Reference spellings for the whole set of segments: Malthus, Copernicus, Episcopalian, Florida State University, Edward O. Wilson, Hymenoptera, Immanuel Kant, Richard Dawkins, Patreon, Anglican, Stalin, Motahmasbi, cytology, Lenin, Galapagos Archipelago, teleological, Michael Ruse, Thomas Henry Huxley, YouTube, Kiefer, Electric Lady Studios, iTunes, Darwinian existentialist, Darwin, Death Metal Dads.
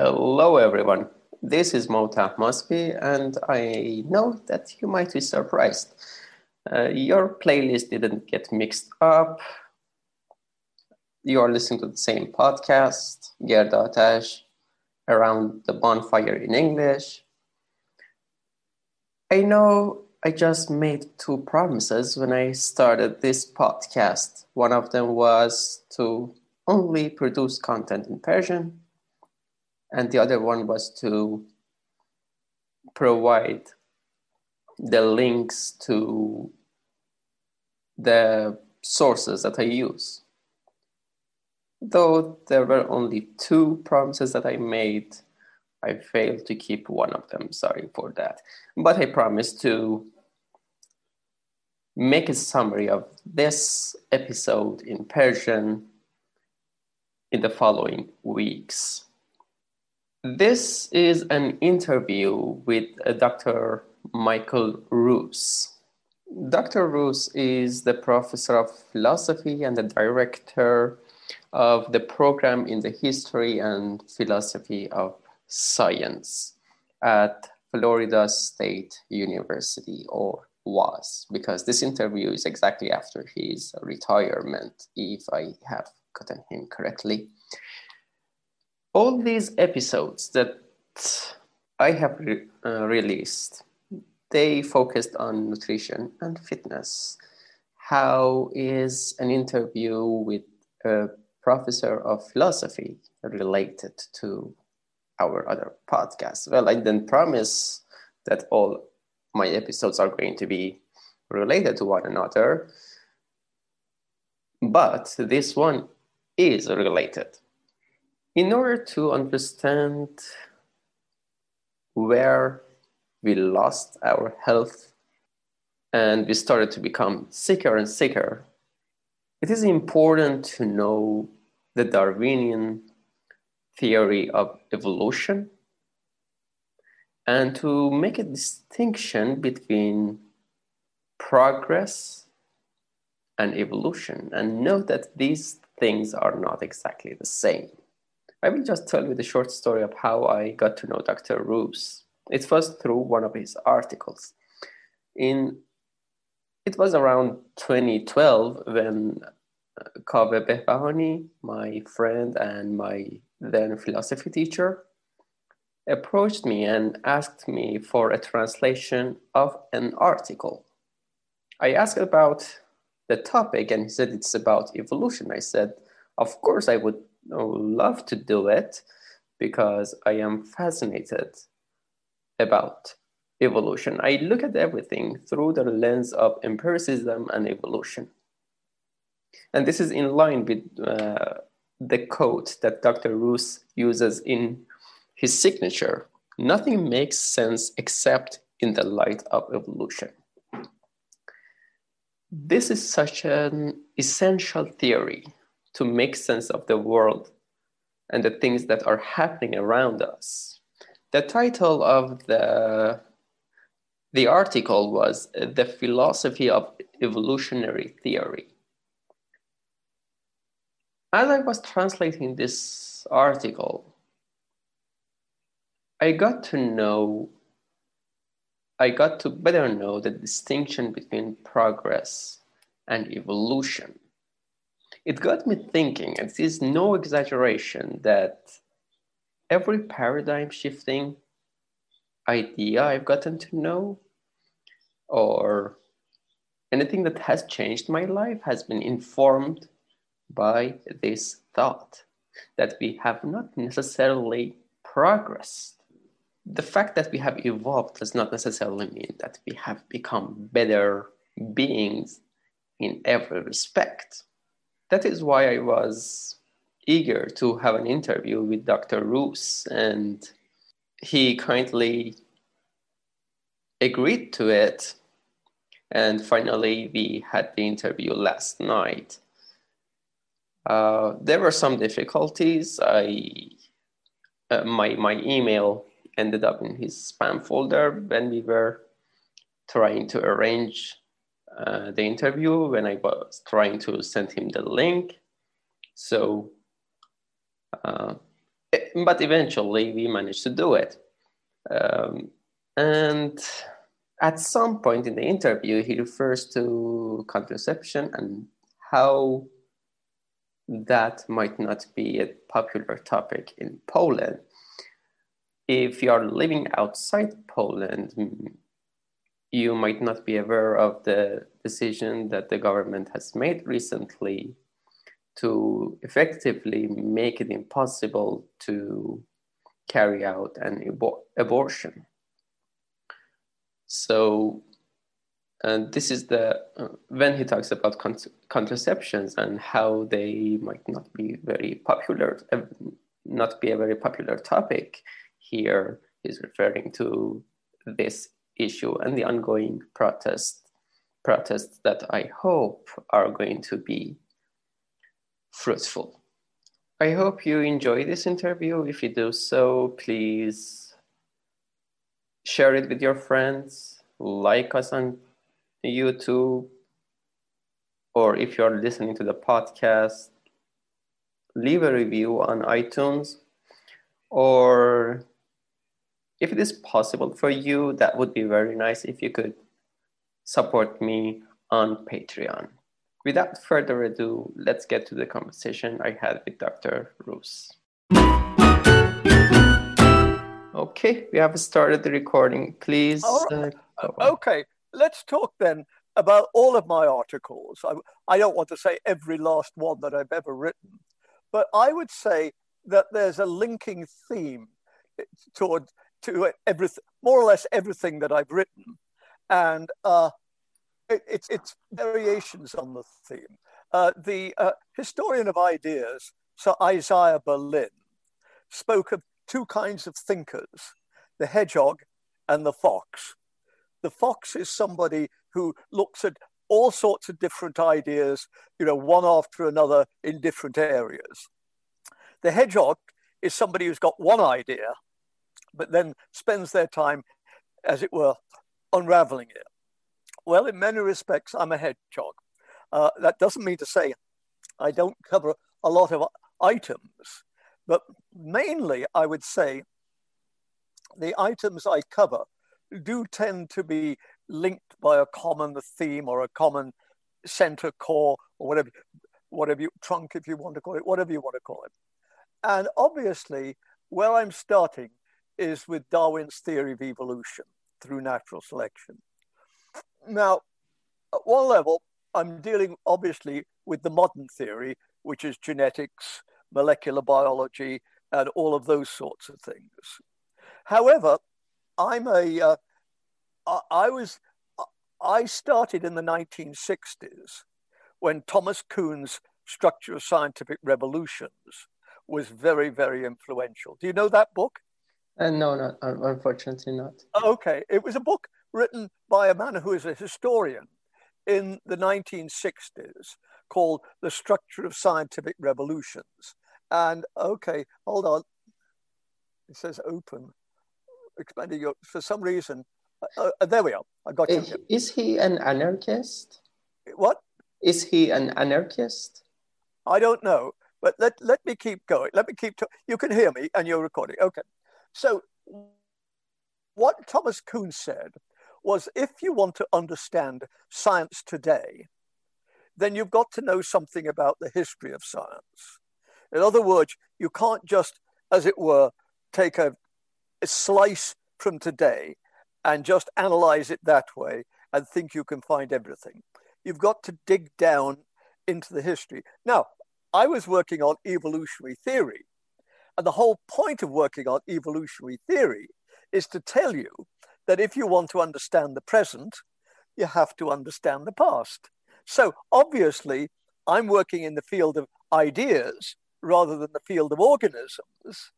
Hello everyone, this is Motahmasbi, and I know that you might be surprised. Your playlist didn't get mixed up. You are listening to the same podcast, Gerda Atash, Around the Bonfire in English. I know I just made two promises when I started this podcast. One of them was to only produce content in Persian, and the other one was to provide the links to the sources that I use. Though there were only two promises that I made, I failed to keep one of them, sorry for that. But I promised to make a summary of this episode in Persian in the following weeks. This is an interview with Dr. Michael Ruse. Dr. Ruse is the professor of philosophy and the director of the program in the history and philosophy of science at Florida State University, or was, because this interview is exactly after his retirement, if I have gotten him correctly. All these episodes that I have released, they focused on nutrition and fitness. How is an interview with a professor of philosophy related to our other podcasts? Well, I didn't promise that all my episodes are going to be related to one another, but this one is related. In order to understand where we lost our health and we started to become sicker and sicker, it is important to know the Darwinian theory of evolution and to make a distinction between progress and evolution, and know that these things are not exactly the same. I will just tell you the short story of how I got to know Dr. Ruse. It was through one of his articles. It was around 2012 when Kaveh Behbahani, my friend and my then philosophy teacher, approached me and asked me for a translation of an article. I asked about the topic and he said it's about evolution. I said, of course I would love to do it because I am fascinated about evolution. I look at everything through the lens of empiricism and evolution. And this is in line with the quote that Dr. Ruse uses in his signature. Nothing makes sense except in the light of evolution. This is such an essential theory to make sense of the world and the things that are happening around us. The title of the article was The Philosophy of Evolutionary Theory. As I was translating this article, I got to better know the distinction between progress and evolution. It got me thinking, and it is no exaggeration, that every paradigm shifting idea I've gotten to know, or anything that has changed my life, has been informed by this thought that we have not necessarily progressed. The fact that we have evolved does not necessarily mean that we have become better beings in every respect. That is why I was eager to have an interview with Dr. Ruse, and he kindly agreed to it. And finally, we had the interview last night. There were some difficulties. My email ended up in his spam folder when we were trying to arrange the interview, when I was trying to send him the link. So But eventually we managed to do it. And at some point in the interview, he refers to contraception and how that might not be a popular topic in Poland. If you are living outside Poland, you might not be aware of the decision that the government has made recently to effectively make it impossible to carry out an abortion. So, and this is the, when he talks about contraceptions and how they might not be very popular, not be a very popular topic, here is referring to this issue and the ongoing protests that I hope are going to be fruitful. I hope you enjoy this interview. If you do so, please share it with your friends, like us on YouTube, or if you're listening to the podcast, leave a review on iTunes, or if it is possible for you, that would be very nice if you could support me on Patreon. Without further ado, let's get to the conversation I had with Dr. Ruse. Okay, we have started the recording. Please. Right. Okay, let's talk then about all of my articles. I don't want to say every last one that I've ever written, but I would say that there's a linking theme to everything, more or less everything that I've written, and it's variations on the theme. The historian of ideas, Sir Isaiah Berlin, spoke of two kinds of thinkers, the hedgehog and the fox. The fox is somebody who looks at all sorts of different ideas, one after another in different areas. The hedgehog is somebody who's got one idea, but then spends their time, as it were, unraveling it. Well, in many respects, I'm a hedgehog. That doesn't mean to say I don't cover a lot of items, but mainly I would say the items I cover do tend to be linked by a common theme or a common center core or whatever trunk, if you want to call it, whatever you want to call it. And obviously, where I'm starting is with Darwin's theory of evolution through natural selection. Now, at one level, I'm dealing obviously with the modern theory, which is genetics, molecular biology, and all of those sorts of things. However, I started in the 1960s when Thomas Kuhn's Structure of Scientific Revolutions was very, very influential. Do you know that book? No, unfortunately not. Okay, it was a book written by a man who is a historian in the 1960s called The Structure of Scientific Revolutions. And, okay, hold on. It says open. Expanding your, for some reason. There we are. I got you. Is he an anarchist? What? Is he an anarchist? I don't know, but let me keep going. Let me keep talking. You can hear me and you're recording. Okay. So what Thomas Kuhn said was, if you want to understand science today, then you've got to know something about the history of science. In other words, you can't just, as it were, take a slice from today and just analyze it that way and think you can find everything. You've got to dig down into the history. Now, I was working on evolutionary theory, and the whole point of working on evolutionary theory is to tell you that if you want to understand the present, you have to understand the past. So obviously, I'm working in the field of ideas rather than the field of organisms.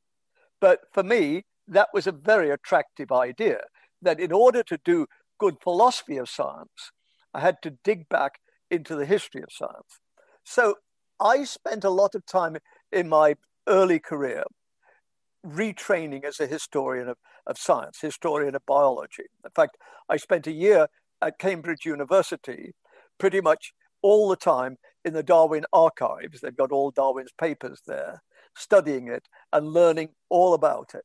But for me, that was a very attractive idea, that in order to do good philosophy of science, I had to dig back into the history of science. So I spent a lot of time in my early career retraining as a historian of science, historian of biology. In fact, I spent a year at Cambridge University, pretty much all the time in the Darwin archives. They've got all Darwin's papers there. studying it and learning all about it.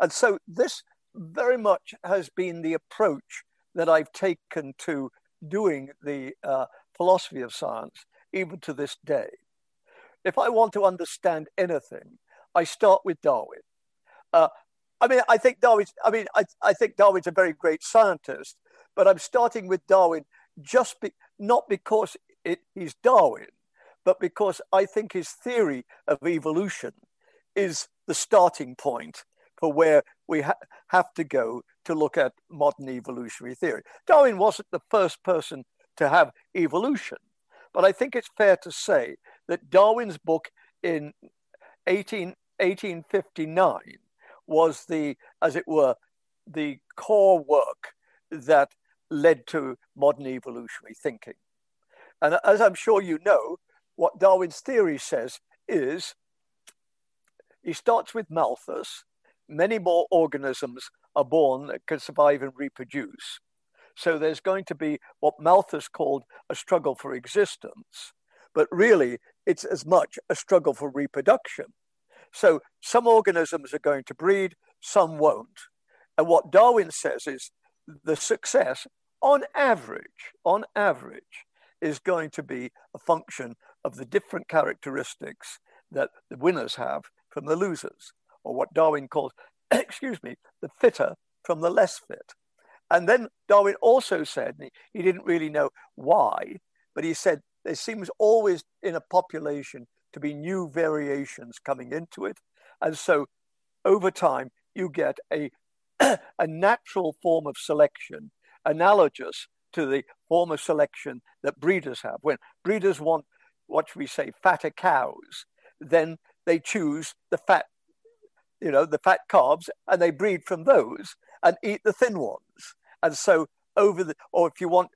And so this very much has been the approach that I've taken to doing the philosophy of science, even to this day. If I want to understand anything, I start with Darwin. I think Darwin's a very great scientist, but I'm starting with Darwin not because he's Darwin, but because I think his theory of evolution is the starting point for where we have to go to look at modern evolutionary theory. Darwin wasn't the first person to have evolution, but I think it's fair to say that Darwin's book in 1859 was the, as it were, the core work that led to modern evolutionary thinking. And as I'm sure you know, what Darwin's theory says is he starts with Malthus. Many more organisms are born that can survive and reproduce. So there's going to be what Malthus called a struggle for existence, but really it's as much a struggle for reproduction. So some organisms are going to breed, some won't. And what Darwin says is the success, on average, is going to be a function of the different characteristics that the winners have from the losers, or what Darwin calls, the fitter from the less fit. And then Darwin also said, he didn't really know why, but he said there seems always in a population to be new variations coming into it. And so over time, you get a natural form of selection analogous to the form of selection that breeders have. When breeders want, fatter cows, then they choose the fat calves, and they breed from those and eat the thin ones. And so or if you want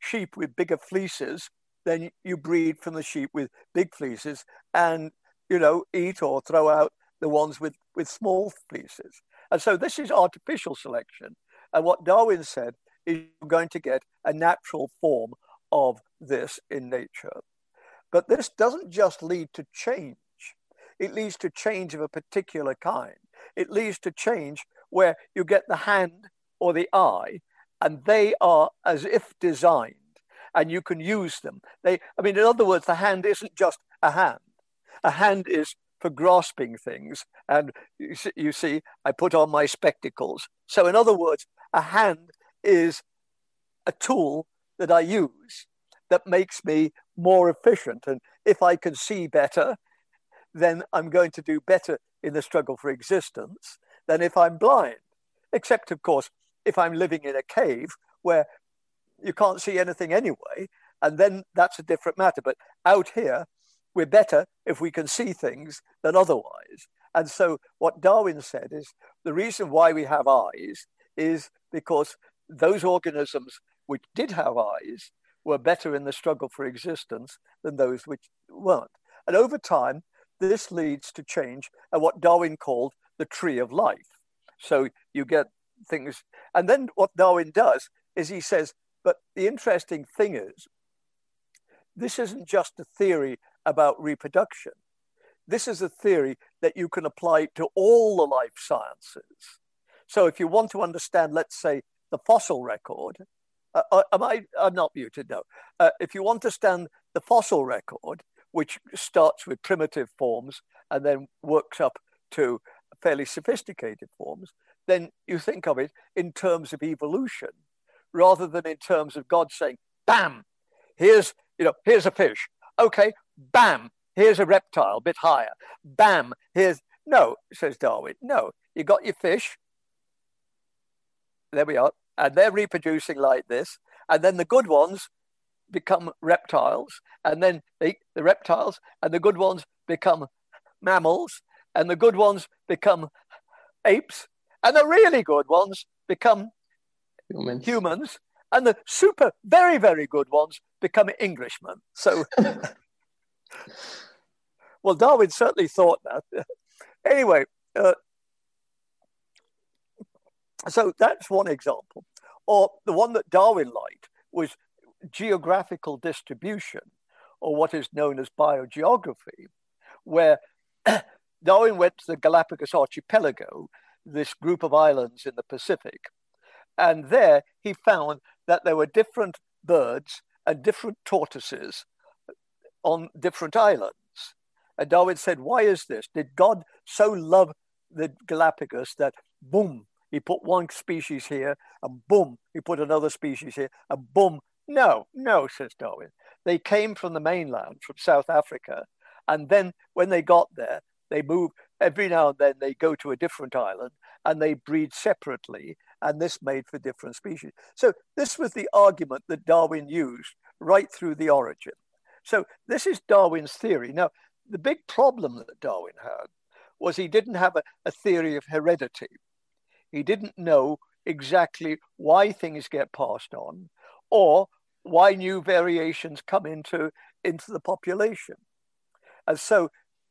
sheep with bigger fleeces, then you breed from the sheep with big fleeces and, eat or throw out the ones with small fleeces. And so this is artificial selection. And what Darwin said is you're going to get a natural form of this in nature. But this doesn't just lead to change. It leads to change of a particular kind. It leads to change where you get the hand or the eye, and they are as if designed, and you can use them. In other words, the hand isn't just a hand. A hand is for grasping things. And you see, I put on my spectacles. So in other words, a hand is a tool that I use that makes me more efficient. And if I can see better, then I'm going to do better in the struggle for existence than if I'm blind. Except, of course, if I'm living in a cave where you can't see anything anyway, and then that's a different matter. But out here, we're better if we can see things than otherwise. And so what Darwin said is the reason why we have eyes is because those organisms which did have eyes were better in the struggle for existence than those which weren't. And over time, this leads to change at what Darwin called the tree of life. So you get things. And then what Darwin does is he says, but the interesting thing is, this isn't just a theory about reproduction. This is a theory that you can apply to all the life sciences. So if you want to understand, let's say, the fossil record, I'm not muted, no. If you want to understand the fossil record, which starts with primitive forms and then works up to fairly sophisticated forms, then you think of it in terms of evolution rather than in terms of God saying, bam, here's a fish. Okay, bam, here's a reptile, a bit higher. Bam, no, says Darwin, no. You got your fish, there we are, and they're reproducing like this. And then the good ones become reptiles, and then the reptiles and the good ones become mammals, and the good ones become apes, and the really good ones become humans, and the super, very, very good ones become Englishmen. So, well, Darwin certainly thought that. Anyway, so that's one example. Or the one that Darwin liked was geographical distribution, or what is known as biogeography, where Darwin went to the Galapagos Archipelago, this group of islands in the Pacific, and there he found that there were different birds and different tortoises on different islands. And Darwin said, why is this? Did God so love the Galapagos that, boom, he put one species here, and boom, he put another species here, and boom? No, says Darwin. They came from the mainland, from South Africa, and then when they got there, they move, every now and then they go to a different island and they breed separately, and this made for different species. So this was the argument that Darwin used right through the origin. So this is Darwin's theory. Now, the big problem that Darwin had was he didn't have a theory of heredity. He didn't know exactly why things get passed on or why new variations come into the population. And so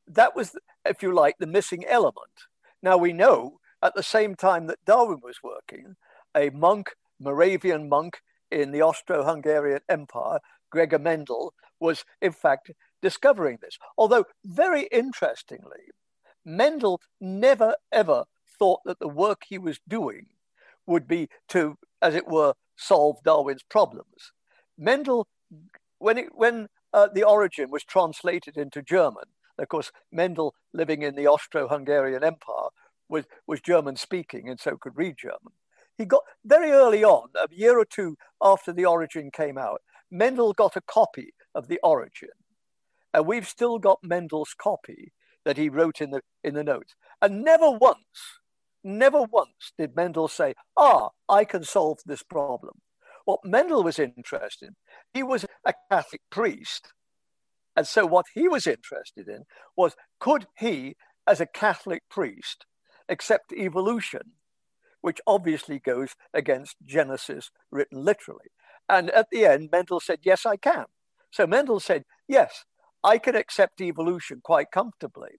that was, if you like, the missing element. Now we know at the same time that Darwin was working, a monk, Moravian monk in the Austro-Hungarian Empire, Gregor Mendel, was in fact discovering this. Although very interestingly, Mendel never ever thought that the work he was doing would be to, as it were, solve Darwin's problems. Mendel, when The Origin was translated into German, of course, Mendel, living in the Austro-Hungarian Empire, was German-speaking and so could read German. He got, very early on, a year or two after The Origin came out, Mendel got a copy of The Origin. And we've still got Mendel's copy that he wrote in the notes. And never once did Mendel say, I can solve this problem. What Mendel was interested in, he was a Catholic priest. And so what he was interested in was, could he, as a Catholic priest, accept evolution, which obviously goes against Genesis written literally? And at the end, Mendel said, yes, I can. So Mendel said, yes, I can accept evolution quite comfortably.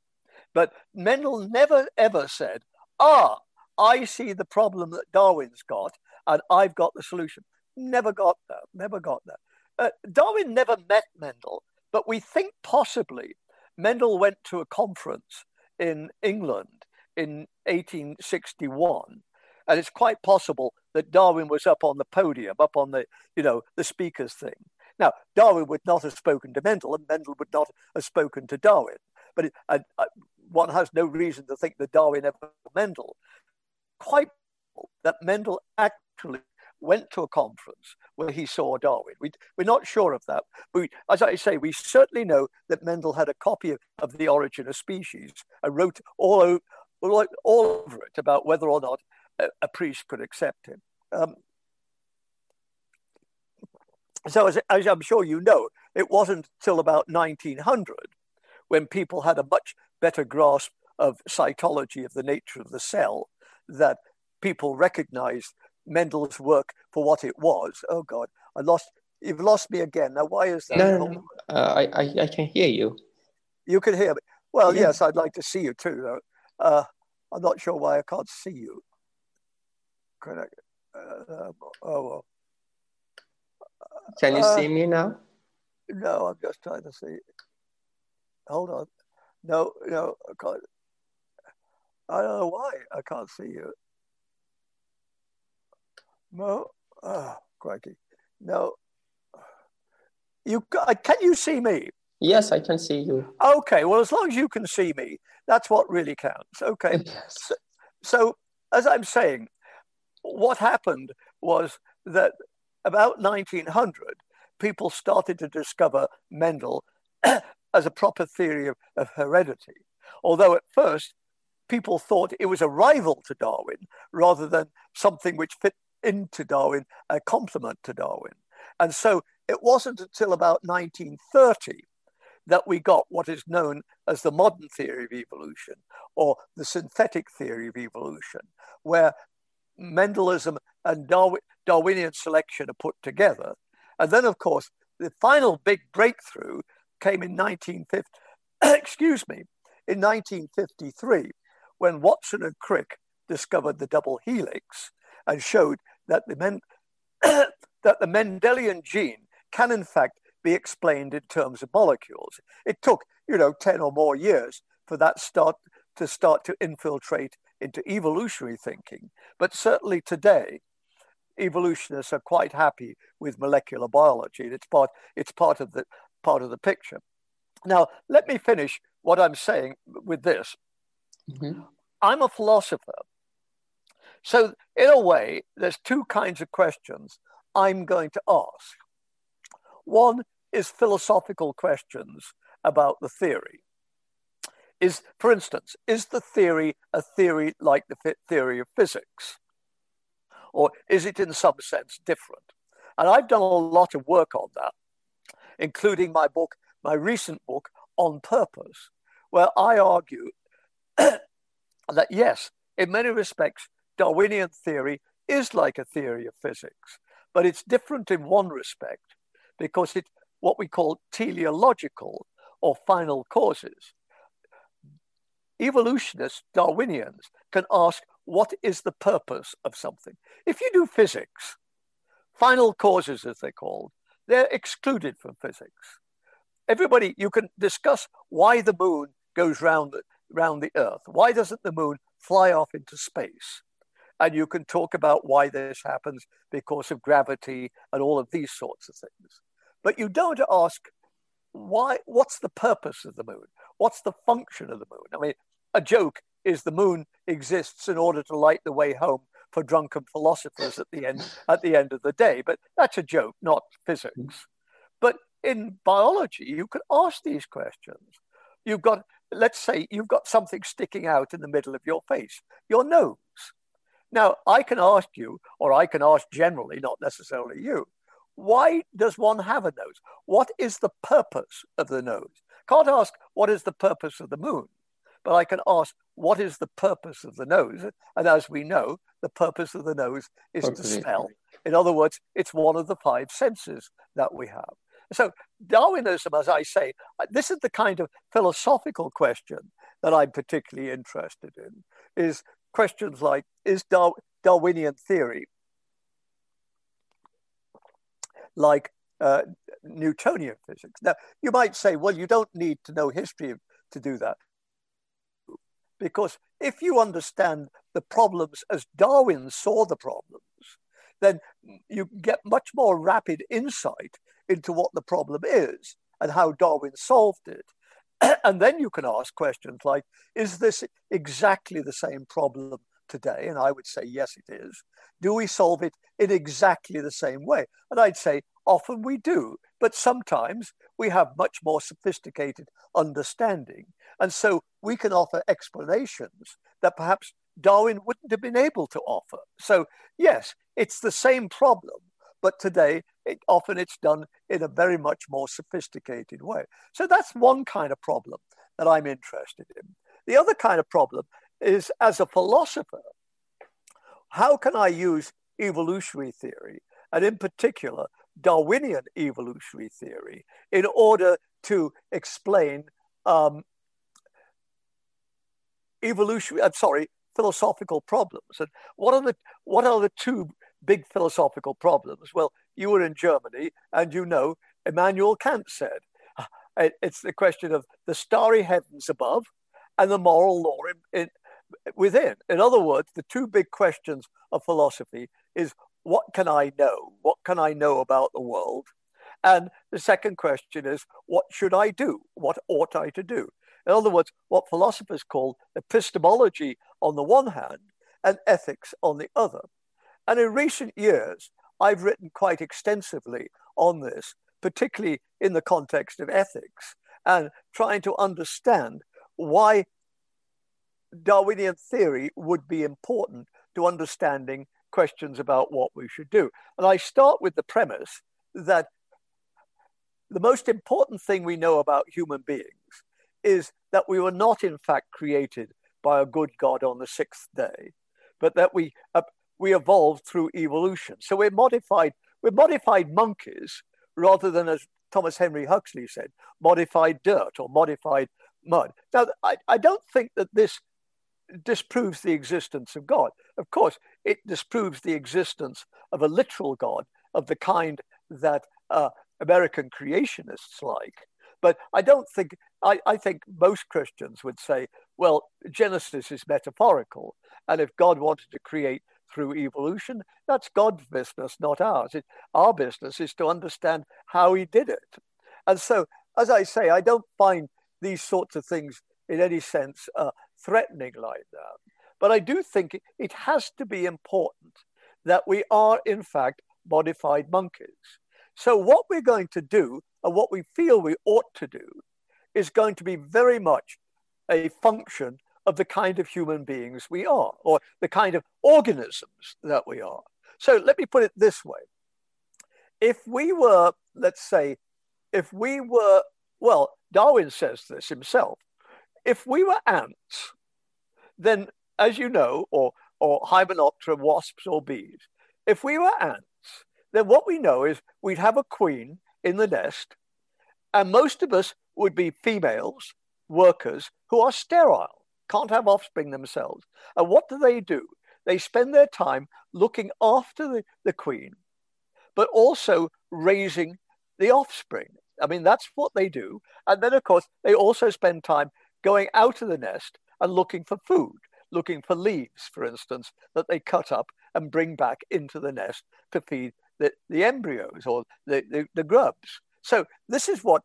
But Mendel never, ever said, I see the problem that Darwin's got, and I've got the solution. Never got that. Darwin never met Mendel. But we think possibly Mendel went to a conference in England in 1861, and it's quite possible that Darwin was up on the podium, up on the, the speaker's thing. Now, Darwin would not have spoken to Mendel, and Mendel would not have spoken to Darwin. But one has no reason to think that Darwin ever met Mendel. Quite possible that Mendel actually went to a conference where he saw Darwin. We're not sure of that. But as I say, we certainly know that Mendel had a copy of The Origin of Species and wrote all over it about whether or not a priest could accept him. So as I'm sure you know, it wasn't till about 1900 when people had a much better grasp of cytology, of the nature of the cell, that people recognized Mendel's work for what it was. Oh God, you've lost me again. Now, why is that? No. I can hear you. You can hear me. Well, yeah. Yes, I'd like to see you too. I'm not sure why I can't see you. Can you see me now? No, I'm just trying to see. Hold on. No, I can't. I don't know why I can't see you. No, crikey. No. Can you see me? Yes, I can see you. Okay, well, as long as you can see me, that's what really counts. Okay. Yes. So, as I'm saying, what happened was that about 1900, people started to discover Mendel as a proper theory of heredity. Although at first, people thought it was a rival to Darwin rather than something which fit into Darwin, a complement to Darwin. And so it wasn't until about 1930 that we got what is known as the modern theory of evolution, or the synthetic theory of evolution, where Mendelism and Darwinian selection are put together. And then, of course, the final big breakthrough came in 1953, when Watson and Crick discovered the double helix and showed that that the Mendelian gene can in fact be explained in terms of molecules. It took, 10 or more years for that to infiltrate into evolutionary thinking. But certainly today, evolutionists are quite happy with molecular biology, and it's part of the picture. Now, let me finish what I'm saying with this. Mm-hmm. I'm a philosopher. So in a way, there's two kinds of questions I'm going to ask. One is philosophical questions about the theory. For instance, is the theory a theory like the theory of physics? Or is it in some sense different? And I've done a lot of work on that, including my recent book, On Purpose, where I argue that yes, in many respects, Darwinian theory is like a theory of physics, but it's different in one respect because it's what we call teleological or final causes. Evolutionists, Darwinians, can ask, what is the purpose of something? If you do physics, final causes, as they're called, they're excluded from physics. Everybody, you can discuss why the moon goes round the Earth. Why doesn't the moon fly off into space? And you can talk about why this happens because of gravity and all of these sorts of things. But you don't ask, why? What's the purpose of the moon? What's the function of the moon? I mean, a joke is the moon exists in order to light the way home for drunken philosophers at the end of the day. But that's a joke, not physics. But in biology, you can ask these questions. Let's say you've got something sticking out in the middle of your face, your nose. Now, I can ask you, or I can ask generally, not necessarily you, why does one have a nose? What is the purpose of the nose? Can't ask what is the purpose of the moon, but I can ask what is the purpose of the nose? And as we know, the purpose of the nose is to smell. In other words, it's one of the five senses that we have. So Darwinism, as I say, this is the kind of philosophical question that I'm particularly interested in, is questions like, is Darwinian theory like Newtonian physics? Now, you might say, well, you don't need to know history to do that. Because if you understand the problems as Darwin saw the problems, then you get much more rapid insight into what the problem is and how Darwin solved it. And then you can ask questions like, is this exactly the same problem today? And I would say, yes, it is. Do we solve it in exactly the same way? And I'd say, often we do, but sometimes we have much more sophisticated understanding. And so we can offer explanations that perhaps Darwin wouldn't have been able to offer. So yes, it's the same problem, but today it's done in a very much more sophisticated way. So that's one kind of problem that I'm interested in. The other kind of problem is, as a philosopher, how can I use evolutionary theory, and in particular, Darwinian evolutionary theory, in order to explain philosophical problems? And what are the two big philosophical problems? Well, you were in Germany, and you know Immanuel Kant said it's the question of the starry heavens above and the moral law within. In other words, the two big questions of philosophy is, what can I know? What can I know about the world? And the second question is, what should I do? What ought I to do? In other words, what philosophers call epistemology on the one hand and ethics on the other. And in recent years, I've written quite extensively on this, particularly in the context of ethics, and trying to understand why Darwinian theory would be important to understanding questions about what we should do. And I start with the premise that the most important thing we know about human beings is that we were not, in fact, created by a good God on the sixth day, but that we evolved through evolution. So we're modified monkeys rather than, as Thomas Henry Huxley said, modified dirt or modified mud. Now, I don't think that this disproves the existence of God. Of course, it disproves the existence of a literal God of the kind that American creationists like. But I don't think, I think most Christians would say, well, Genesis is metaphorical. And if God wanted to create through evolution, that's God's business, not ours. Our business is to understand how he did it. And so, as I say, I don't find these sorts of things in any sense threatening like that. But I do think it has to be important that we are, in fact, modified monkeys. So what we're going to do, and what we feel we ought to do, is going to be very much a function of the kind of human beings we are, or the kind of organisms that we are. So let me put it this way. If we were, let's say, if we were, well, Darwin says this himself, if we were ants, then, as you know, or Hymenoptera, wasps, or bees, if we were ants, then what we know is we'd have a queen in the nest, and most of us would be females, workers, who are sterile, can't have offspring themselves. And what do? They spend their time looking after the queen, but also raising the offspring. I mean, that's what they do. And then, of course, they also spend time going out of the nest and looking for food, looking for leaves, for instance, that they cut up and bring back into the nest to feed the embryos or the grubs. So this is what,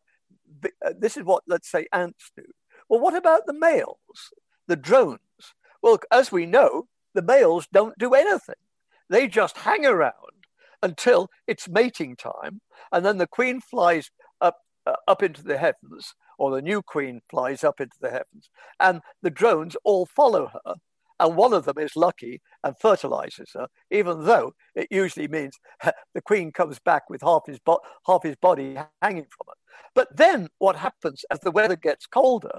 let's say, ants do. Well, what about the males, the drones? Well, as we know, the males don't do anything. They just hang around until it's mating time, and then the queen flies up into the heavens, or the new queen flies up into the heavens, and the drones all follow her. And one of them is lucky and fertilizes her, even though it usually means the queen comes back with half his body hanging from her. But then what happens as the weather gets colder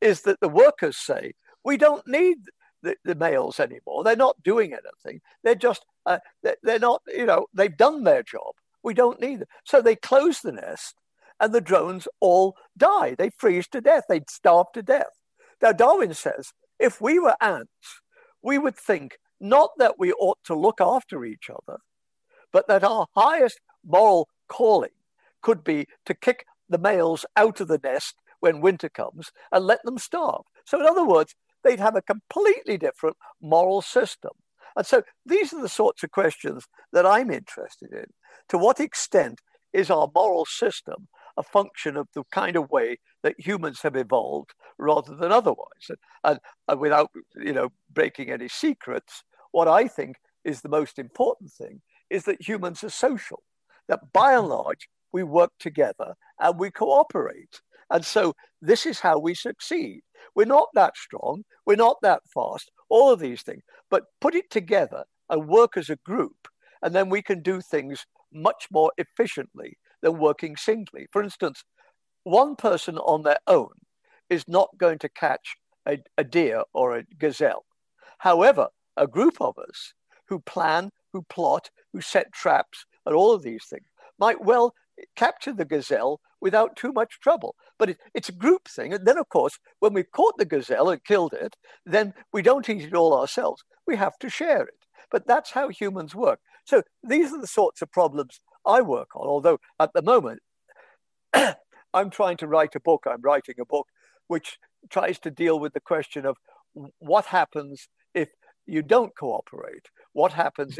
is that the workers say, we don't need the males anymore. They're not doing anything. They're just, they're not, you know, they've done their job. We don't need them. So they close the nest and the drones all die. They freeze to death. They starve to death. Now, Darwin says, if we were ants, we would think not that we ought to look after each other, but that our highest moral calling could be to kick the males out of the nest when winter comes and let them starve. So in other words, they'd have a completely different moral system. And so these are the sorts of questions that I'm interested in. To what extent is our moral system a function of the kind of way that humans have evolved rather than otherwise? And without, you know, breaking any secrets, what I think is the most important thing is that humans are social, that by and large, we work together and we cooperate. And so this is how we succeed. We're not that strong, we're not that fast, all of these things, but put it together and work as a group, and then we can do things much more efficiently than working singly. For instance, one person on their own is not going to catch a deer or a gazelle. However, a group of us who plan, who plot, who set traps, and all of these things might well capture the gazelle without too much trouble. But it's a group thing. And then, of course, when we've caught the gazelle and killed it, then we don't eat it all ourselves. We have to share it. But that's how humans work. So these are the sorts of problems I work on, although at the moment, I'm trying to write a book. I'm writing a book which tries to deal with the question of what happens if you don't cooperate? What happens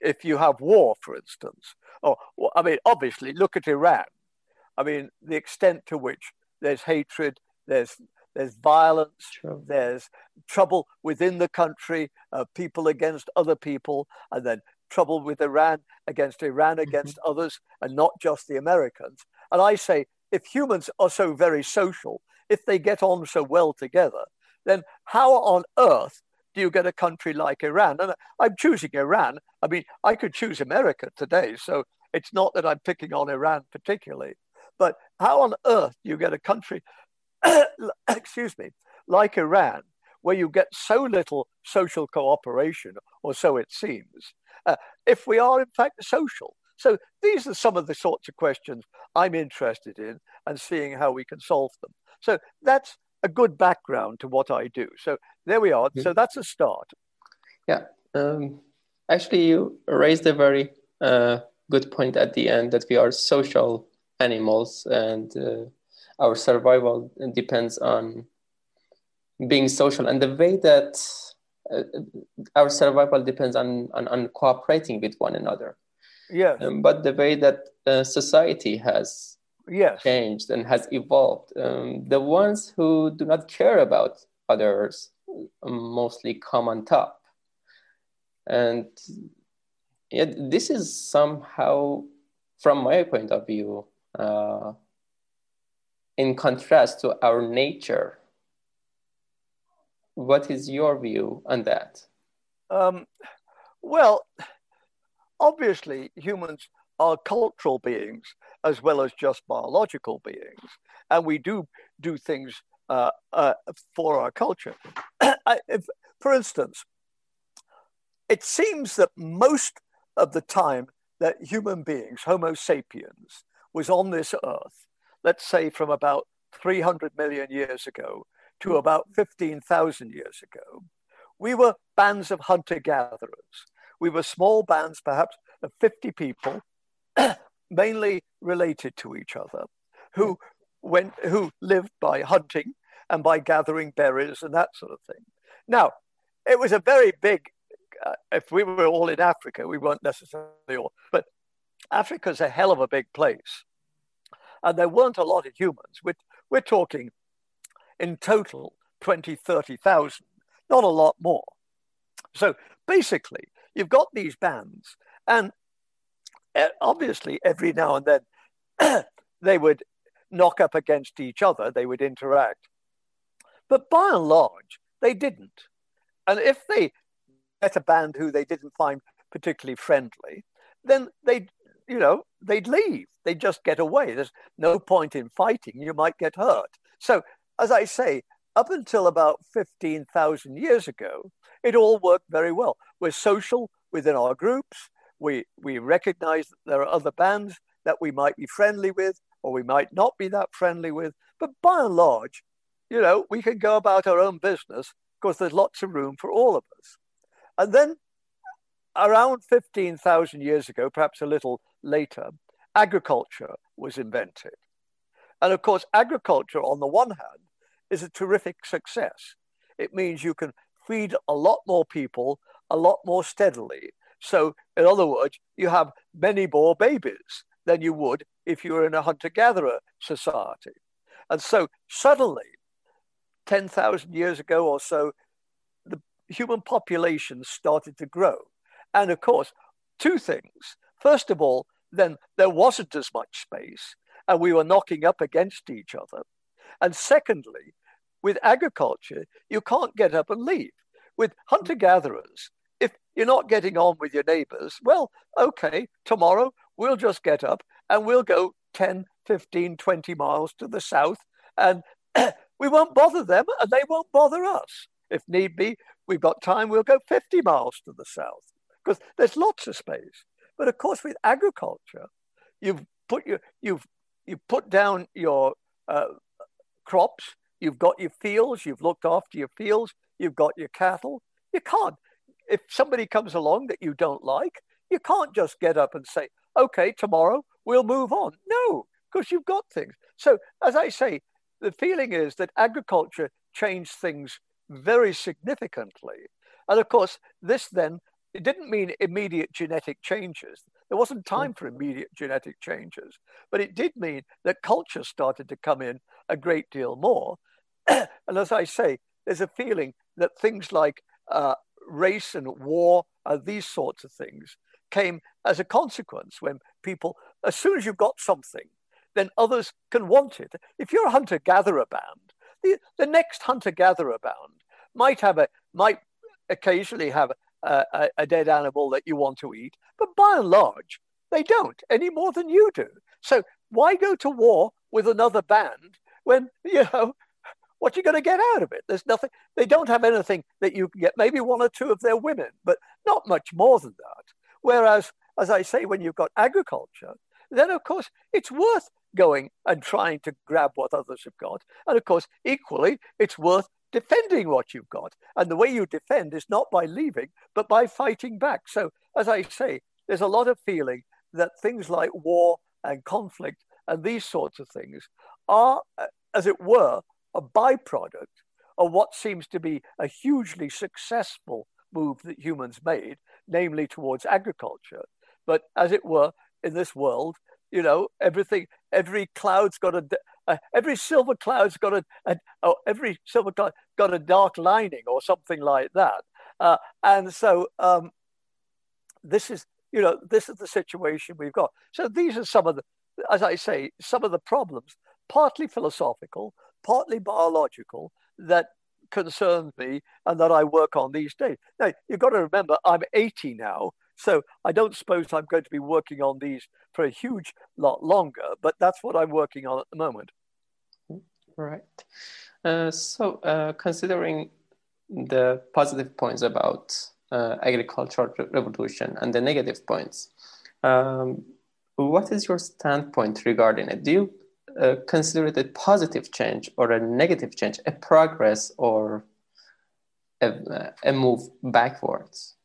if you have war, for instance? Or, I mean, obviously, look at Iran. I mean, the extent to which there's hatred, there's violence, True. There's trouble within the country, people against other people, and then trouble with Iran against others, and not just the Americans. And I say, if humans are so very social, if they get on so well together, then how on earth do you get a country like Iran? And I'm choosing Iran. I mean, I could choose America today, so it's not that I'm picking on Iran particularly, but how on earth do you get a country, excuse me, like Iran, where you get so little social cooperation, or so it seems, if we are in fact social? So these are some of the sorts of questions I'm interested in and seeing how we can solve them. So that's a good background to what I do. So there we are. So that's a start. Yeah. Actually, you raised a very good point at the end, that we are social animals, and our survival depends on being social, and the way that our survival depends on cooperating with one another. Yes. But the way that society has changed and has evolved, the ones who do not care about others mostly come on top. And this is somehow, from my point of view, in contrast to our nature. What is your view on that? Well, obviously, humans are cultural beings as well as just biological beings, and we do things for our culture. For instance, it seems that most of the time that human beings, Homo sapiens, was on this earth, let's say from about 300 million years ago to about 15,000 years ago, we were bands of hunter-gatherers. We were small bands, perhaps of 50 people, mainly related to each other, who lived by hunting and by gathering berries and that sort of thing. Now, it was a very big, if we were all in Africa, we weren't necessarily all, but Africa's a hell of a big place. And there weren't a lot of humans. We're talking in total 20, 30,000, not a lot more. So basically, you've got these bands, and obviously every now and then they would knock up against each other, they would interact. But by and large, they didn't. And if they met a band who they didn't find particularly friendly, then they'd leave. They'd just get away. There's no point in fighting. You might get hurt. So as I say, up until about 15,000 years ago, it all worked very well. We're social within our groups. We recognize that there are other bands that we might be friendly with or we might not be that friendly with. But by and large, we can go about our own business because there's lots of room for all of us. And then around 15,000 years ago, perhaps a little later, agriculture was invented. And of course, agriculture on the one hand is a terrific success. It means you can feed a lot more people a lot more steadily. So in other words, you have many more babies than you would if you were in a hunter-gatherer society. And so suddenly, 10,000 years ago or so, the human population started to grow. And of course, two things. First of all, then there wasn't as much space and we were knocking up against each other. And secondly, with agriculture, you can't get up and leave. With hunter-gatherers, if you're not getting on with your neighbors, well, okay, tomorrow we'll just get up and we'll go 10, 15, 20 miles to the south and we won't bother them and they won't bother us. If need be, we've got time, we'll go 50 miles to the south because there's lots of space. But of course, with agriculture, you've put down your crops. You've got your fields, you've looked after your fields, you've got your cattle. You can't, if somebody comes along that you don't like, you can't just get up and say, okay, tomorrow we'll move on. No, because you've got things. So as I say, the feeling is that agriculture changed things very significantly. And of course, this then, it didn't mean immediate genetic changes. There wasn't time for immediate genetic changes, but it did mean that culture started to come in a great deal more. And as I say, there's a feeling that things like race and war and these sorts of things came as a consequence when people, as soon as you've got something, then others can want it. If you're a hunter-gatherer band, the next hunter-gatherer band might occasionally have a dead animal that you want to eat, but by and large, they don't any more than you do. So why go to war with another band when, what you're going to get out of it? There's nothing, they don't have anything that you can get, maybe one or two of their women, but not much more than that. Whereas, as I say, when you've got agriculture, then of course, it's worth going and trying to grab what others have got. And of course, equally, it's worth defending what you've got. And the way you defend is not by leaving, but by fighting back. So as I say, there's a lot of feeling that things like war and conflict and these sorts of things are, as it were, a byproduct of what seems to be a hugely successful move that humans made, namely towards agriculture. But as it were, in this world, you know, everything, every cloud's got every silver cloud got a dark lining or something like that. And so this is, you know, this is the situation we've got. So these are some of the, as I say, some of the problems, partly philosophical, partly biological, that concerns me and that I work on these days. Now, you've got to remember, I'm 80 now, so I don't suppose I'm going to be working on these for a huge lot longer, but that's what I'm working on at the moment. Right. So considering the positive points about agricultural revolution and the negative points, what is your standpoint regarding it? Do you consider it a positive change or a negative change, a progress or a move backwards?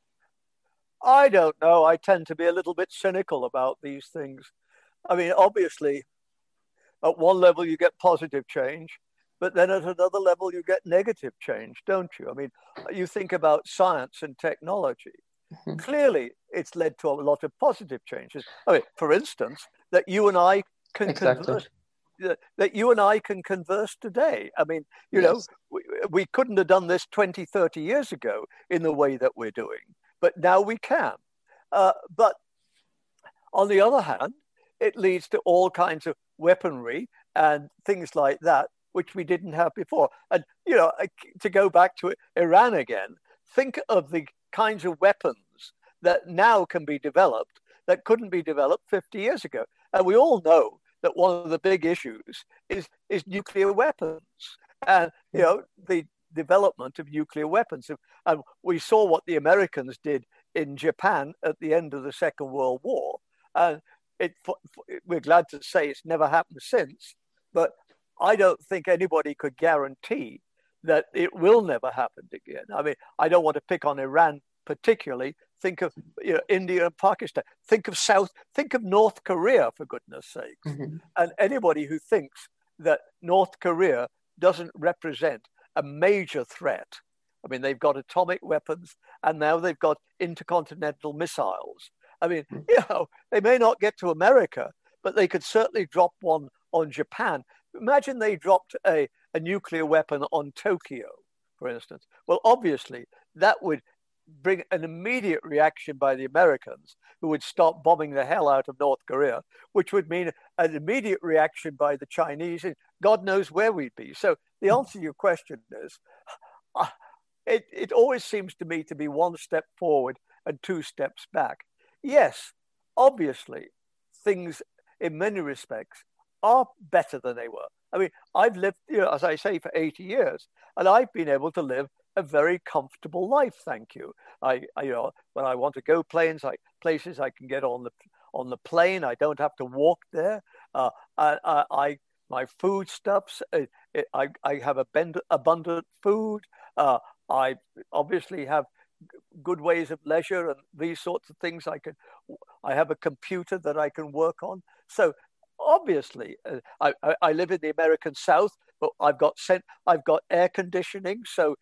I don't know. I tend to be a little bit cynical about these things. I mean, obviously, at one level you get positive change, but then at another level you get negative change, don't you? I mean, you think about science and technology. Mm-hmm. Clearly, it's led to a lot of positive changes. I mean, for instance, that you and I can converse today. I mean, you yes. know, we couldn't have done this 20, 30 years ago in the way that we're doing. But now we can. But on the other hand, it leads to all kinds of weaponry and things like that, which we didn't have before. And, you know, to go back to Iran again, think of the kinds of weapons that now can be developed that couldn't be developed 50 years ago. And we all know that one of the big issues is nuclear weapons. And, you know, the development of nuclear weapons. And we saw what the Americans did in Japan at the end of the Second World War. And we're glad to say it's never happened since, but I don't think anybody could guarantee that it will never happen again. I mean, I don't want to pick on Iran particularly. Think of, you know, India and Pakistan. Think of North Korea, for goodness sake. Mm-hmm. And anybody who thinks that North Korea doesn't represent a major threat. I mean, they've got atomic weapons and now they've got intercontinental missiles. I mean, you know, they may not get to America, but they could certainly drop one on Japan. Imagine they dropped a nuclear weapon on Tokyo, for instance. Well, obviously, that would bring an immediate reaction by the Americans, who would start bombing the hell out of North Korea, which would mean an immediate reaction by the Chinese. God knows where we'd be. So the answer to your question is, it always seems to me to be one step forward and two steps back. Yes, obviously, things in many respects are better than they were. I mean, I've lived, you know, as I say, for 80 years, and I've been able to live a very comfortable life, thank you. I you know, when I want to go places, I can get on the plane. I don't have to walk there. My foodstuffs, I have abundant food. I obviously have good ways of leisure and these sorts of things. I have a computer that I can work on. So obviously, I live in the American South, but I've got air conditioning. So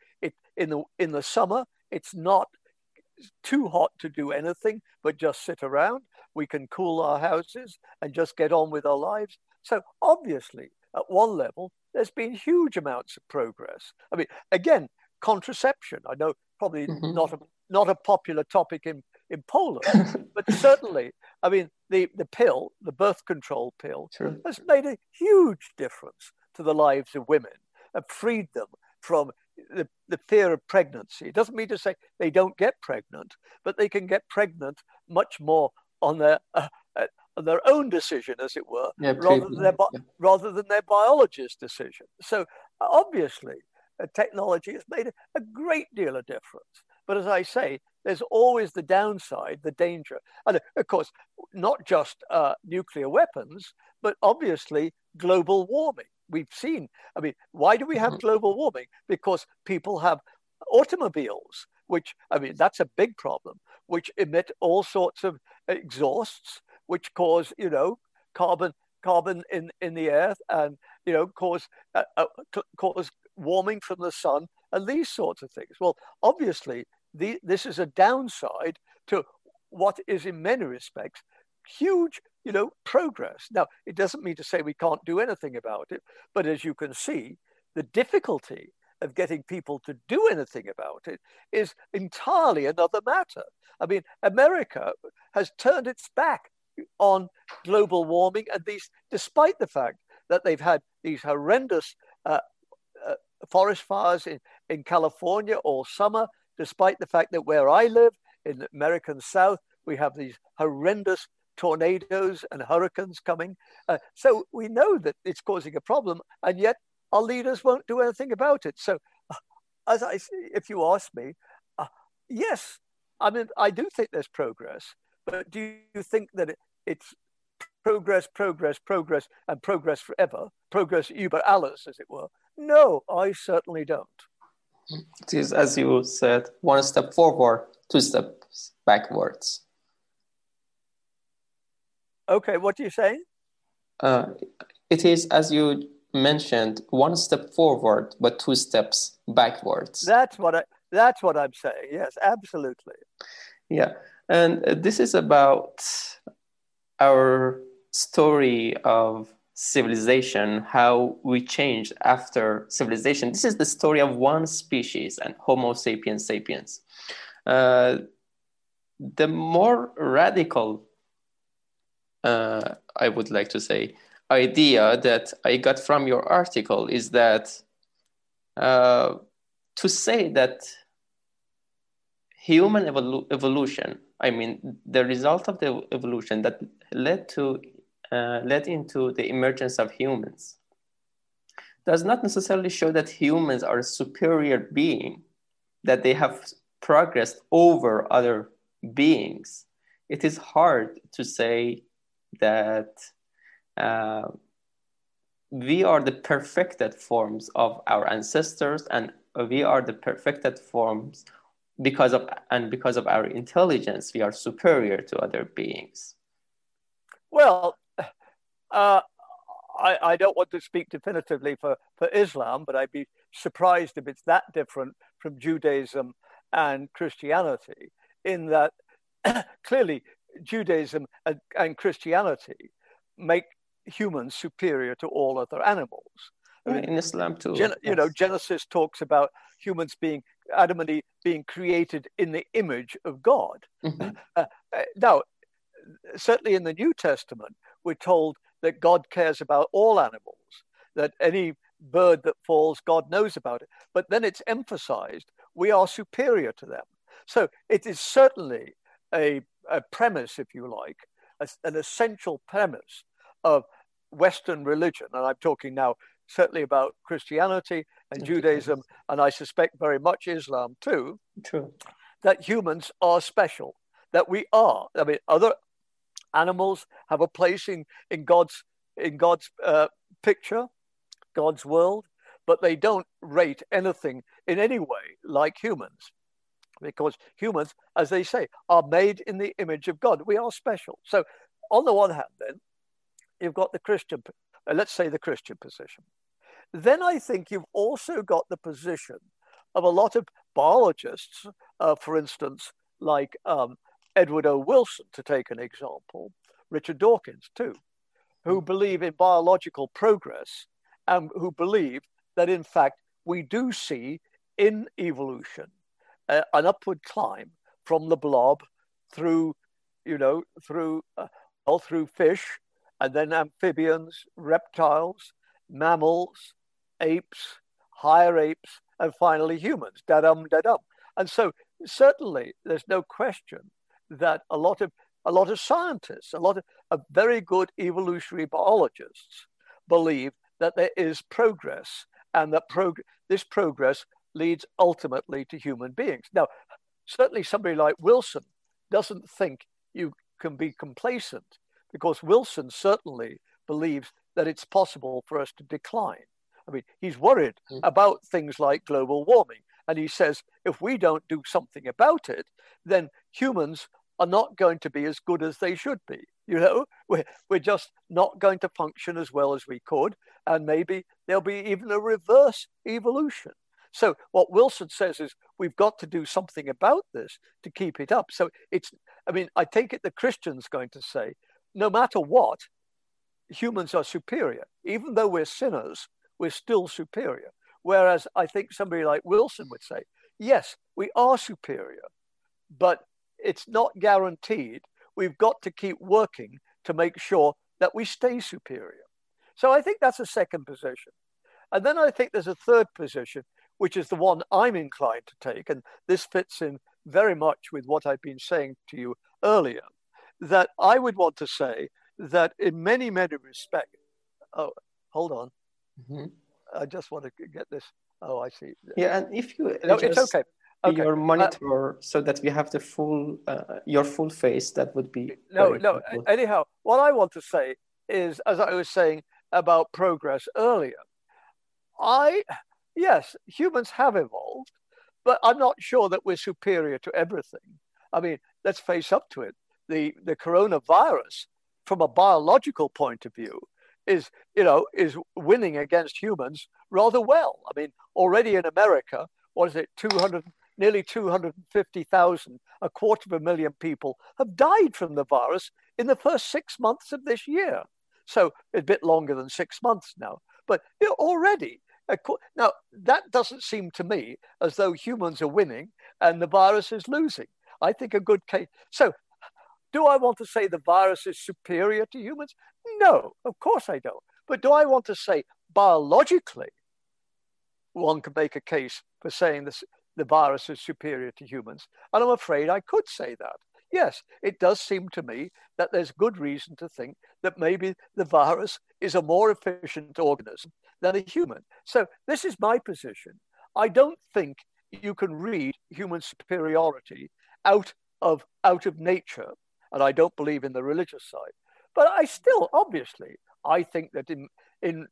in the summer, it's not too hot to do anything but just sit around. We can cool our houses and just get on with our lives. So obviously, at one level, there's been huge amounts of progress. I mean, again, contraception. I know probably mm-hmm. not a popular topic in Poland, but certainly, I mean, the pill, the birth control pill, sure. has made a huge difference to the lives of women and freed them from the fear of pregnancy. It doesn't mean to say they don't get pregnant, but they can get pregnant much more on their own decision, as it were, rather than their biologist's decision. So obviously, technology has made a great deal of difference. But as I say, there's always the downside, the danger. And of course, not just nuclear weapons, but obviously global warming. We've seen, I mean, why do we have global warming? Because people have automobiles, which, I mean, that's a big problem, which emit all sorts of exhausts, which cause, you know, carbon carbon in the earth, and cause warming from the sun, and these sorts of things. Well, obviously, this is a downside to what is, in many respects, huge, progress. Now, it doesn't mean to say we can't do anything about it, but as you can see, the difficulty of getting people to do anything about it is entirely another matter. I mean, America has turned its back on global warming, and these, despite the fact that they've had these horrendous forest fires in California all summer, despite the fact that where I live in the American South, we have these horrendous tornadoes and hurricanes coming. So we know that it's causing a problem, and yet our leaders won't do anything about it. So if you ask me, yes, I mean, I do think there's progress, but do you think that it's progress, progress, progress, and progress forever, progress über alles, as it were? No, I certainly don't. It is, as you said, one step forward, two steps backwards. Okay, what are you saying? It is, as you mentioned, one step forward, but two steps backwards. That's what I'm saying. Yes, absolutely. Yeah, and this is about our story of civilization, how we changed after civilization. This is the story of one species, and Homo sapiens sapiens. The more radical, I would like to say, idea that I got from your article is that to say that human evolution, I mean, the result of the evolution that led into the emergence of humans, does not necessarily show that humans are a superior being, that they have progressed over other beings. It is hard to say that we are the perfected forms of our ancestors, and we are the perfected forms because of our intelligence, we are superior to other beings. Well, I don't want to speak definitively for Islam, but I'd be surprised if it's that different from Judaism and Christianity, in that clearly Judaism and Christianity make humans superior to all other animals. I mean, in Islam too. Genesis talks about humans being created in the image of God. Mm-hmm. Now, certainly in the New Testament, we're told that God cares about all animals, that any bird that falls, God knows about it. But then it's emphasized, we are superior to them. So it is certainly a premise, if you like, an essential premise of Western religion. And I'm talking now certainly about Christianity and Judaism, and I suspect very much Islam too. True. That humans are special, that we are. I mean, other animals have a place in God's picture, God's world, but they don't rate anything in any way like humans, because humans, as they say, are made in the image of God. We are special. So on the one hand, then, you've got the Christian, let's say the Christian position. Then I think you've also got the position of a lot of biologists, for instance, like Edward O. Wilson, to take an example, Richard Dawkins too, who believe in biological progress and who believe that, in fact, we do see in evolution an upward climb from the blob through fish, and then amphibians, reptiles, mammals, apes, higher apes, and finally humans, da-dum. And so certainly there's no question that a lot of scientists, a lot of very good evolutionary biologists believe that there is progress, and that this progress leads ultimately to human beings. Now, certainly somebody like Wilson doesn't think you can be complacent, because Wilson certainly believes that it's possible for us to decline. I mean, he's worried about things like global warming. And he says, if we don't do something about it, then humans are not going to be as good as they should be. You know, we're just not going to function as well as we could. And maybe there'll be even a reverse evolution. So what Wilson says is we've got to do something about this to keep it up. So it's, I mean, I take it the Christian's going to say, no matter what, humans are superior. Even though we're sinners, we're still superior. Whereas I think somebody like Wilson would say, yes, we are superior, but it's not guaranteed. We've got to keep working to make sure that we stay superior. So I think that's a second position. And then I think there's a third position, which is the one I'm inclined to take. And this fits in very much with what I've been saying to you earlier, that I would want to say that in many, many respects. Oh, hold on. Mm-hmm. I just want to get this. Oh, I see. Yeah, and if you it's okay. Your monitor so that we have the full your full face, that would be helpful. Anyhow, what I want to say is, as I was saying about progress earlier, yes, humans have evolved, but I'm not sure that we're superior to everything. I mean, let's face up to it. The coronavirus, from a biological point of view, is winning against humans rather well. I mean, already in America, what is it, nearly 250,000, a quarter of a million people have died from the virus in the first 6 months of this year. So a bit longer than 6 months now, but already. Now, that doesn't seem to me as though humans are winning and the virus is losing. I think a good case. So do I want to say the virus is superior to humans? No, of course I don't. But do I want to say biologically one could make a case for saying this, the virus is superior to humans? And I'm afraid I could say that. Yes, it does seem to me that there's good reason to think that maybe the virus is a more efficient organism than a human. So this is my position. I don't think you can read human superiority out of nature. And I don't believe in the religious side. But I still, obviously, I think that in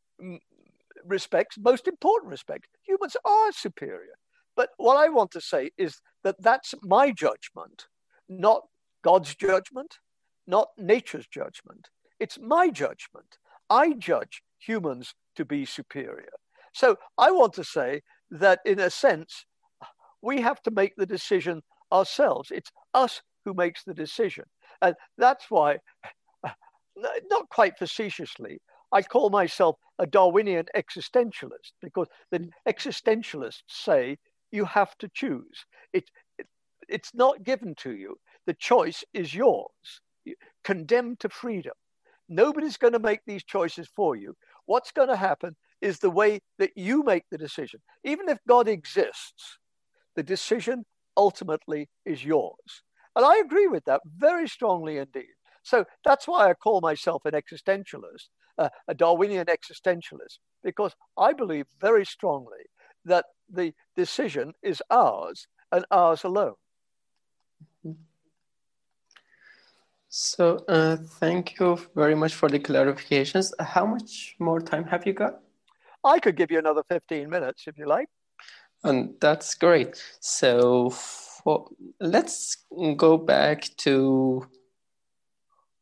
respects, most important respects, humans are superior. But what I want to say is that that's my judgment, not God's judgment, not nature's judgment. It's my judgment. I judge humans to be superior. So I want to say that in a sense, we have to make the decision ourselves. It's us who makes the decision. And that's why, not quite facetiously, I call myself a Darwinian existentialist, because the existentialists say you have to choose. It's not given to you. The choice is yours. Condemned to freedom. Nobody's going to make these choices for you. What's going to happen is the way that you make the decision. Even if God exists, the decision ultimately is yours. And I agree with that very strongly indeed. So that's why I call myself an existentialist, a Darwinian existentialist, because I believe very strongly that the decision is ours and ours alone. So thank you very much for the clarifications. How much more time have you got? I could give you another 15 minutes if you like. And that's great. So let's go back to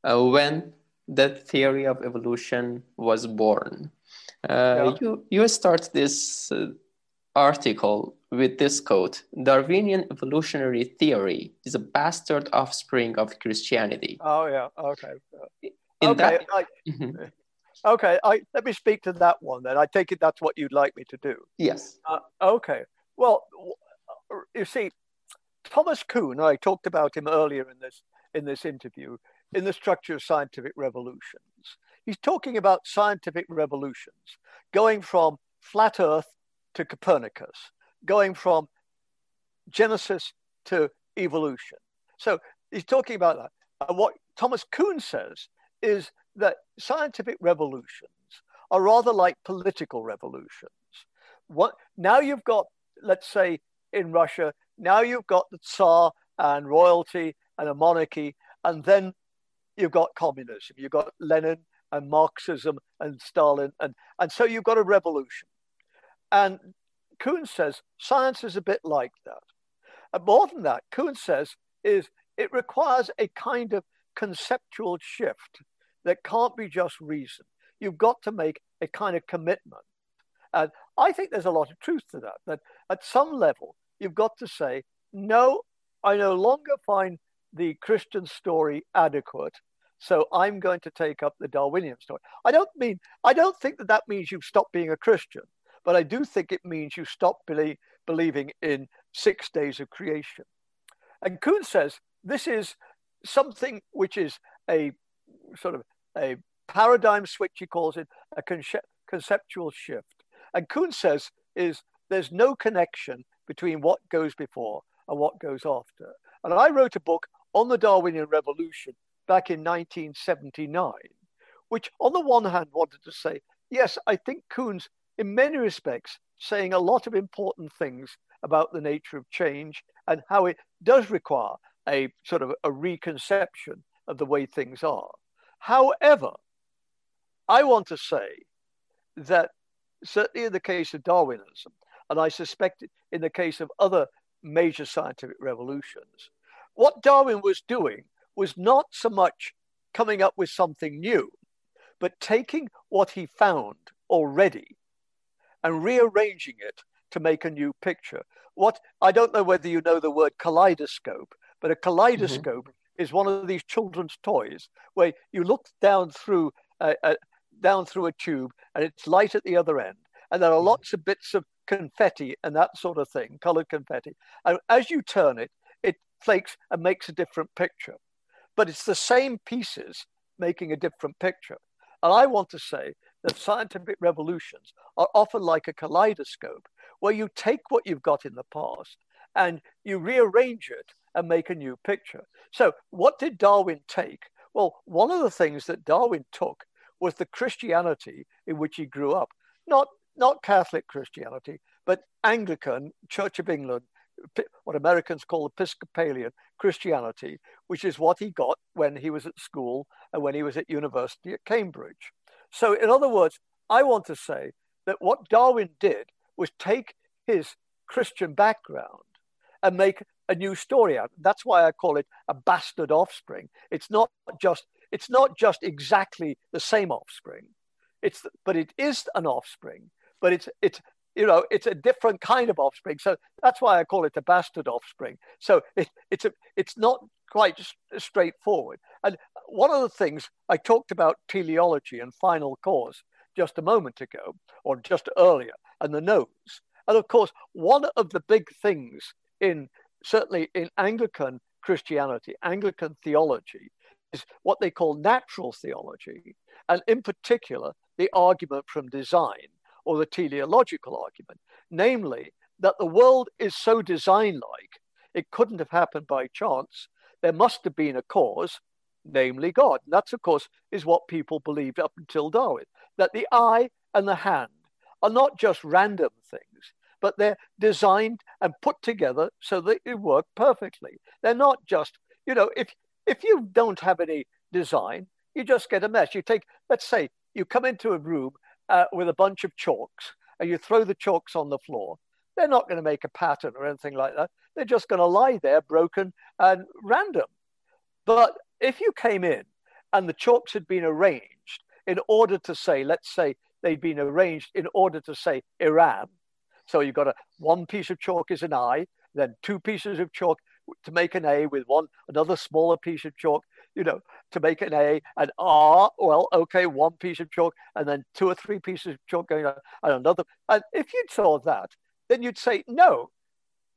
when the theory of evolution was born. You start this article with this quote: Darwinian evolutionary theory is a bastard offspring of Christianity. Oh yeah, okay. Let me speak to that one then. I take it that's what you'd like me to do. Yes. Okay, well, you see, Thomas Kuhn, I talked about him earlier in this interview, in The Structure of Scientific Revolutions. He's talking about scientific revolutions, going from flat earth to Copernicus, going from Genesis to evolution. So he's talking about that. And what Thomas Kuhn says is that scientific revolutions are rather like political revolutions. Now you've got, let's say in Russia, now you've got the Tsar and royalty and a monarchy, and then you've got communism. You've got Lenin and Marxism and Stalin. And so you've got a revolution. And Kuhn says science is a bit like that. And more than that, Kuhn says is It requires a kind of conceptual shift that can't be just reason. You've got to make a kind of commitment. And I think there's a lot of truth to that, that at some level, you've got to say, no, I no longer find the Christian story adequate, so I'm going to take up the Darwinian story. I don't think that that means you stop being a Christian, but I do think it means you stop believing in 6 days of creation. And Kuhn says this is something which is a sort of a paradigm switch, he calls it, a conceptual shift. And Kuhn says is there's no connection between what goes before and what goes after. And I wrote a book on the Darwinian Revolution back in 1979, which on the one hand wanted to say, yes, I think Kuhn's in many respects saying a lot of important things about the nature of change and how it does require a sort of a reconception of the way things are. However, I want to say that certainly in the case of Darwinism, and I suspect in the case of other major scientific revolutions, what Darwin was doing was not so much coming up with something new, but taking what he found already and rearranging it to make a new picture. What, I don't know whether you know the word kaleidoscope, but a kaleidoscope is one of these children's toys where you look down through a tube and it's light at the other end. And there are lots of bits of confetti and that sort of thing, colored confetti. And as you turn it, it flakes and makes a different picture. But it's the same pieces making a different picture. And I want to say that scientific revolutions are often like a kaleidoscope where you take what you've got in the past and you rearrange it and make a new picture. So what did Darwin take? Well, one of the things that Darwin took was the Christianity in which he grew up. Not Catholic Christianity, but Anglican, Church of England, what Americans call Episcopalian Christianity, which is what he got when he was at school and when he was at university at Cambridge. So in other words, I want to say that what Darwin did was take his Christian background and make a new story out. That's why I call it a bastard offspring. It's not just exactly the same offspring. But it is an offspring, but it's a different kind of offspring. So that's why I call it a bastard offspring. So it's not quite straightforward. And one of the things I talked about teleology and final cause just a moment ago, or just earlier, and the nose. And of course, one of the big things certainly in Anglican Christianity, Anglican theology, is what they call natural theology, and in particular, the argument from design, or the teleological argument, namely that the world is so design-like, it couldn't have happened by chance. There must have been a cause, namely God. And that's, of course, is what people believed up until Darwin, that the eye and the hand are not just random things, but they're designed and put together so that they work perfectly. They're not just, if you don't have any design, you just get a mess. Let's say you come into a room with a bunch of chalks and you throw the chalks on the floor. They're not going to make a pattern or anything like that. They're just going to lie there broken and random. But if you came in and the chalks had been arranged in order to say, let's say they'd been arranged in order to say Iran. So you've got one piece of chalk is an I, then two pieces of chalk to make an A with another smaller piece of chalk, to make an A, an R, one piece of chalk, and then two or three pieces of chalk going on, and another. And if you saw that, then you'd say, no,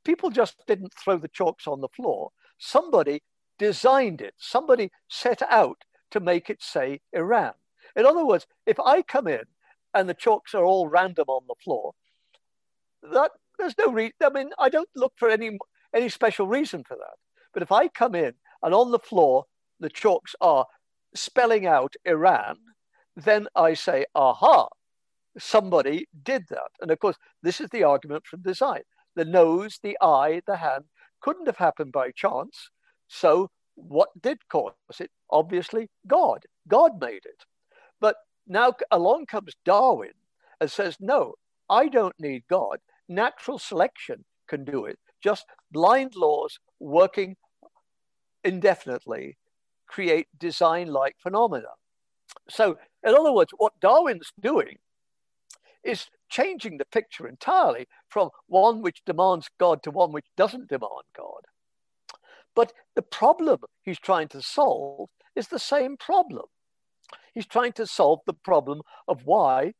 people just didn't throw the chalks on the floor. Somebody designed it. Somebody set out to make it say Iran. In other words, if I come in and the chalks are all random on the floor, there's no reason. I mean, I don't look for any special reason for that. But if I come in and on the floor, the chalks are spelling out Iran, then I say, aha, somebody did that. And of course, this is the argument from design. The nose, the eye, the hand couldn't have happened by chance. So what did cause it? Obviously, God. God made it. But now along comes Darwin and says, no, I don't need God. Natural selection can do it. Just blind laws working indefinitely create design-like phenomena. So in other words, what Darwin's doing is changing the picture entirely from one which demands God to one which doesn't demand God. But the problem he's trying to solve is the same problem. He's trying to solve the problem of why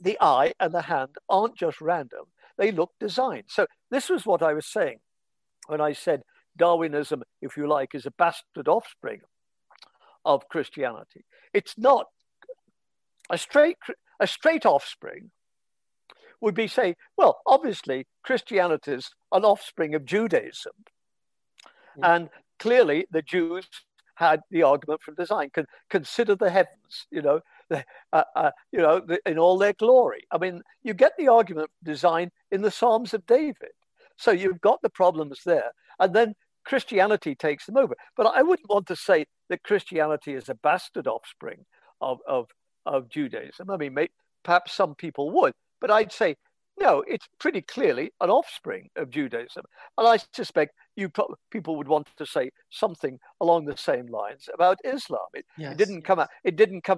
the eye and the hand aren't just random, they look designed. So this was what I was saying when I said Darwinism, if you like, is a bastard offspring of Christianity. It's not a straight offspring would be saying, well, obviously Christianity's an offspring of Judaism. And clearly the Jews had the argument from design. Consider the heavens, in all their glory. I mean, you get the argument from design in the Psalms of David. So you've got the problems there. And then Christianity takes them over. But I wouldn't want to say that Christianity is a bastard offspring of Judaism. I mean, perhaps some people would, but I'd say, no, it's pretty clearly an offspring of Judaism. And I suspect people would want to say something along the same lines about Islam. It didn't come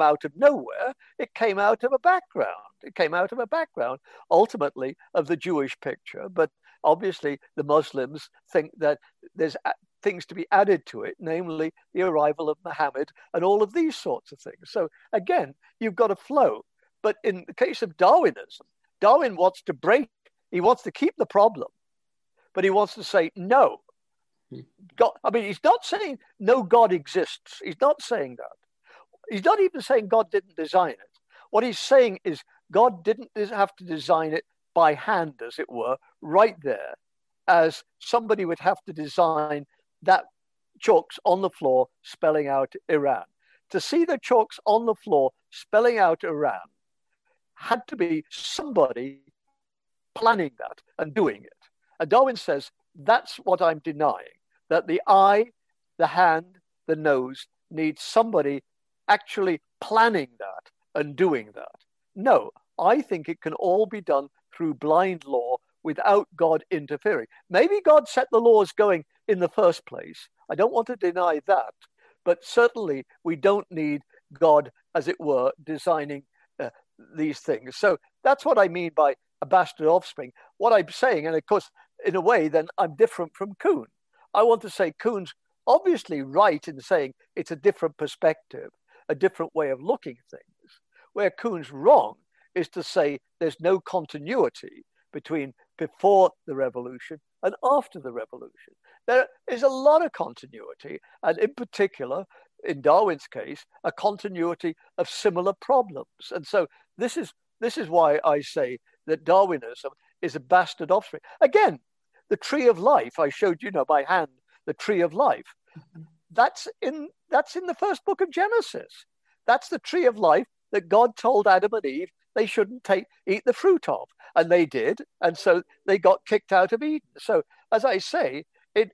out of nowhere. It came out of a background. It came out of a background, ultimately, of the Jewish picture. But obviously, the Muslims think that there's things to be added to it, namely the arrival of Muhammad and all of these sorts of things. So again, you've got a flow. But in the case of Darwinism, Darwin wants to keep the problem, but he wants to say no. God, I mean, he's not saying no God exists. He's not saying that. He's not even saying God didn't design it. What he's saying is God didn't have to design it by hand, as it were, right there, as somebody would have to design that chalks on the floor spelling out Iran. To see the chalks on the floor spelling out Iran, had to be somebody planning that and doing it. And Darwin says, that's what I'm denying, that the eye, the hand, the nose needs somebody actually planning that and doing that. No, I think it can all be done through blind law without God interfering. Maybe God set the laws going in the first place. I don't want to deny that. But certainly we don't need God, as it were, designing these things. So that's what I mean by a bastard offspring. What I'm saying, and of course, in a way, then I'm different from Kuhn. I want to say Kuhn's obviously right in saying it's a different perspective, a different way of looking at things. Where Kuhn's wrong is to say there's no continuity between before the revolution and after the revolution. There is a lot of continuity, and in particular, in Darwin's case, a continuity of similar problems. And so this is why I say that Darwinism is a bastard offspring. Again, the tree of life, I showed you by hand, the tree of life. That's in the first book of Genesis. That's the tree of life that God told Adam and Eve they shouldn't eat the fruit of. And they did, and so they got kicked out of Eden. So as I say, in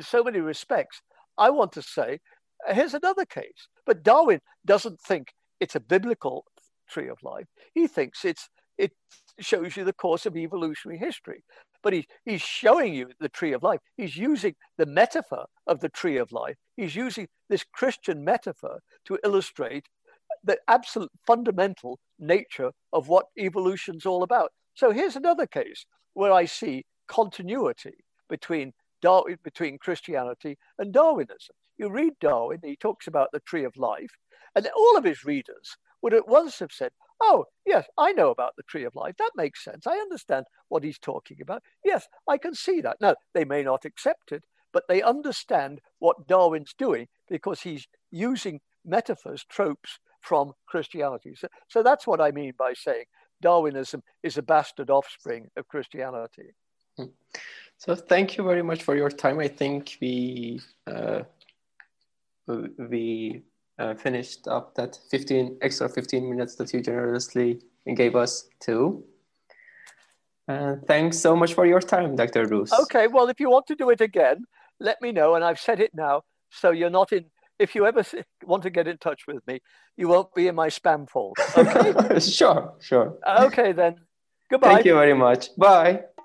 so many respects, I want to say, here's another case. But Darwin doesn't think it's a biblical tree of life. He thinks it shows you the course of evolutionary history. But he's showing you the tree of life. He's using the metaphor of the tree of life. He's using this Christian metaphor to illustrate the absolute fundamental nature of what evolution's all about. So here's another case where I see continuity between Christianity and Darwinism. You read Darwin, he talks about the tree of life, and all of his readers would at once have said, oh, yes, I know about the tree of life. That makes sense. I understand what he's talking about. Yes, I can see that. Now, they may not accept it, but they understand what Darwin's doing because he's using metaphors, tropes from Christianity. So that's what I mean by saying Darwinism is a bastard offspring of Christianity. So thank you very much for your time. I think we finished up that 15 minutes that you generously gave us too. Thanks so much for your time, Dr. Ruse. Okay, well, if you want to do it again, let me know. And I've said it now, so you're not in. If you ever want to get in touch with me, you won't be in my spam folder. Okay? Sure. Okay then. Goodbye. Thank you very much. Bye.